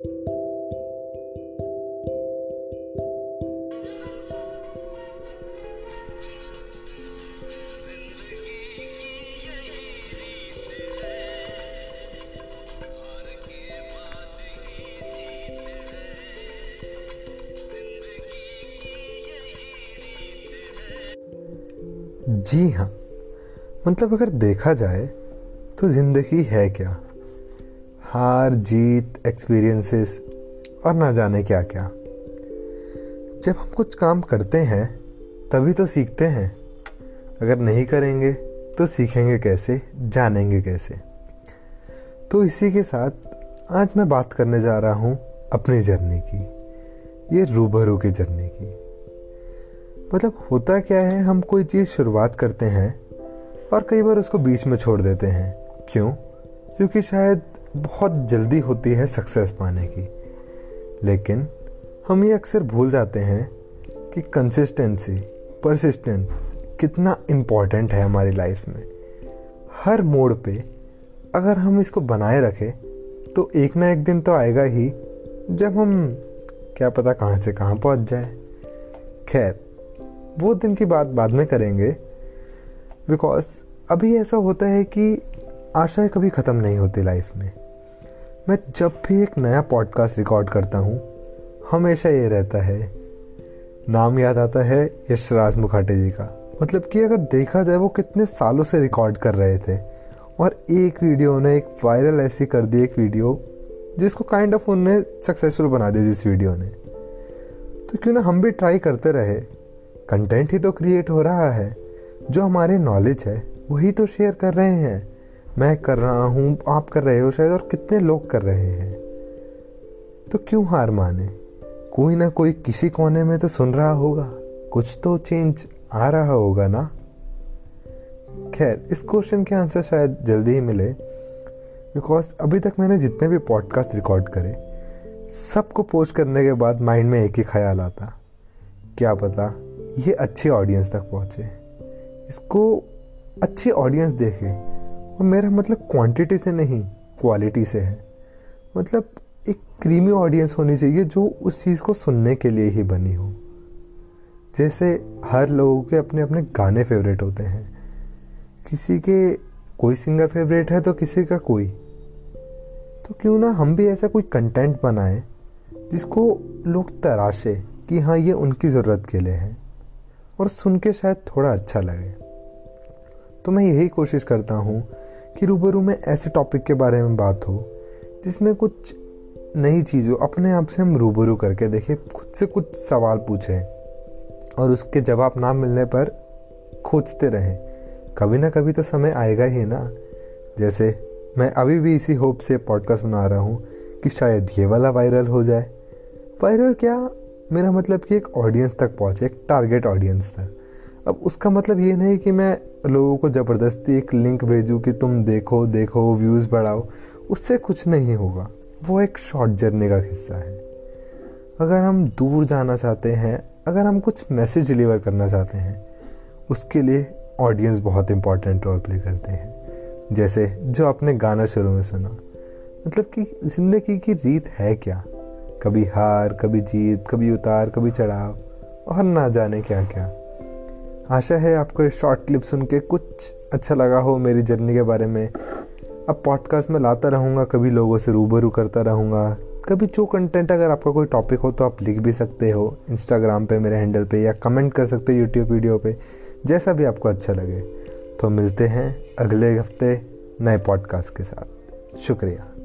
जी हाँ, मतलब अगर देखा जाए तो ज़िंदगी है क्या, हार जीत एक्सपीरियंसेस और ना जाने क्या क्या। जब हम कुछ काम करते हैं तभी तो सीखते हैं, अगर नहीं करेंगे तो सीखेंगे कैसे, जानेंगे कैसे। तो इसी के साथ आज मैं बात करने जा रहा हूँ अपनी जर्नी की, ये रूबरू की जर्नी की। मतलब होता क्या है, हम कोई चीज़ शुरुआत करते हैं और कई बार उसको बीच में छोड़ देते हैं। क्यों? क्योंकि शायद बहुत जल्दी होती है सक्सेस पाने की, लेकिन हम ये अक्सर भूल जाते हैं कि कंसिस्टेंसी, परसिस्टेंस कितना इम्पॉर्टेंट है हमारी लाइफ में। हर मोड़ पे अगर हम इसको बनाए रखें तो एक ना एक दिन तो आएगा ही जब हम क्या पता कहाँ से कहाँ पहुँच जाए। खैर, वो दिन की बात बाद में करेंगे, बिकॉज अभी ऐसा होता है कि आशाएं कभी ख़त्म नहीं होती लाइफ में। मैं जब भी एक नया पॉडकास्ट रिकॉर्ड करता हूँ हमेशा ये रहता है, नाम याद आता है यशराज मुखाटे जी का। मतलब कि अगर देखा जाए वो कितने सालों से रिकॉर्ड कर रहे थे और एक वीडियो उन्हें एक वायरल ऐसी कर दी, एक वीडियो जिसको काइंड ऑफ उन्हें सक्सेसफुल बना दिया जिस वीडियो ने। तो क्यों ना हम भी ट्राई करते रहे, कंटेंट ही तो क्रिएट हो रहा है, जो हमारे नॉलेज है वही तो शेयर कर रहे हैं। मैं कर रहा हूँ, आप कर रहे हो शायद, और कितने लोग कर रहे हैं। तो क्यों हार माने, कोई ना कोई किसी कोने में तो सुन रहा होगा, कुछ तो चेंज आ रहा होगा ना। खैर, इस क्वेश्चन के आंसर शायद जल्दी ही मिले, बिकॉज अभी तक मैंने जितने भी पॉडकास्ट रिकॉर्ड करे सबको पोस्ट करने के बाद माइंड में एक ही ख्याल आता, क्या पता ये अच्छी ऑडियंस तक पहुँचे, इसको अच्छी ऑडियंस देखे। और मेरा मतलब क्वांटिटी से नहीं क्वालिटी से है। मतलब एक क्रीमी ऑडियंस होनी चाहिए जो उस चीज़ को सुनने के लिए ही बनी हो। जैसे हर लोगों के अपने अपने गाने फेवरेट होते हैं, किसी के कोई सिंगर फेवरेट है तो किसी का कोई। तो क्यों ना हम भी ऐसा कोई कंटेंट बनाएं जिसको लोग तराशे कि हाँ ये उनकी ज़रूरत के लिए है, और सुन के शायद थोड़ा अच्छा लगे। तो मैं यही कोशिश करता हूँ कि रूबरू में ऐसे टॉपिक के बारे में बात हो जिसमें कुछ नई चीज़ हो, अपने आप से हम रूबरू करके देखें, खुद से कुछ सवाल पूछें और उसके जवाब ना मिलने पर खोजते रहें। कभी ना कभी तो समय आएगा ही ना। जैसे मैं अभी भी इसी होप से पॉडकास्ट बना रहा हूँ कि शायद ये वाला वायरल हो जाए। वायरल क्या, मेरा मतलब कि एक ऑडियंस तक पहुँचे, एक टारगेट ऑडियंस तक। अब उसका मतलब ये नहीं कि मैं लोगों को ज़बरदस्ती एक लिंक भेजूँ कि तुम देखो देखो व्यूज़ बढ़ाओ, उससे कुछ नहीं होगा। वो एक शॉर्ट जर्नी का हिस्सा है। अगर हम दूर जाना चाहते हैं, अगर हम कुछ मैसेज डिलीवर करना चाहते हैं, उसके लिए ऑडियंस बहुत इंपॉर्टेंट रोल प्ले करते हैं। जैसे जो आपने गाना शुरू में सुना, मतलब कि ज़िंदगी की रीत है क्या, कभी हार कभी जीत, कभी उतार कभी चढ़ाव और ना जाने क्या क्या। आशा है आपको ये शॉर्ट क्लिप सुन के कुछ अच्छा लगा हो मेरी जर्नी के बारे में। अब पॉडकास्ट में लाता रहूँगा, कभी लोगों से रूबरू करता रहूँगा, कभी जो कंटेंट, अगर आपका कोई टॉपिक हो तो आप लिख भी सकते हो इंस्टाग्राम पे मेरे हैंडल पे, या कमेंट कर सकते हो यूट्यूब वीडियो पे, जैसा भी आपको अच्छा लगे। तो मिलते हैं अगले हफ्ते नए पॉडकास्ट के साथ। शुक्रिया।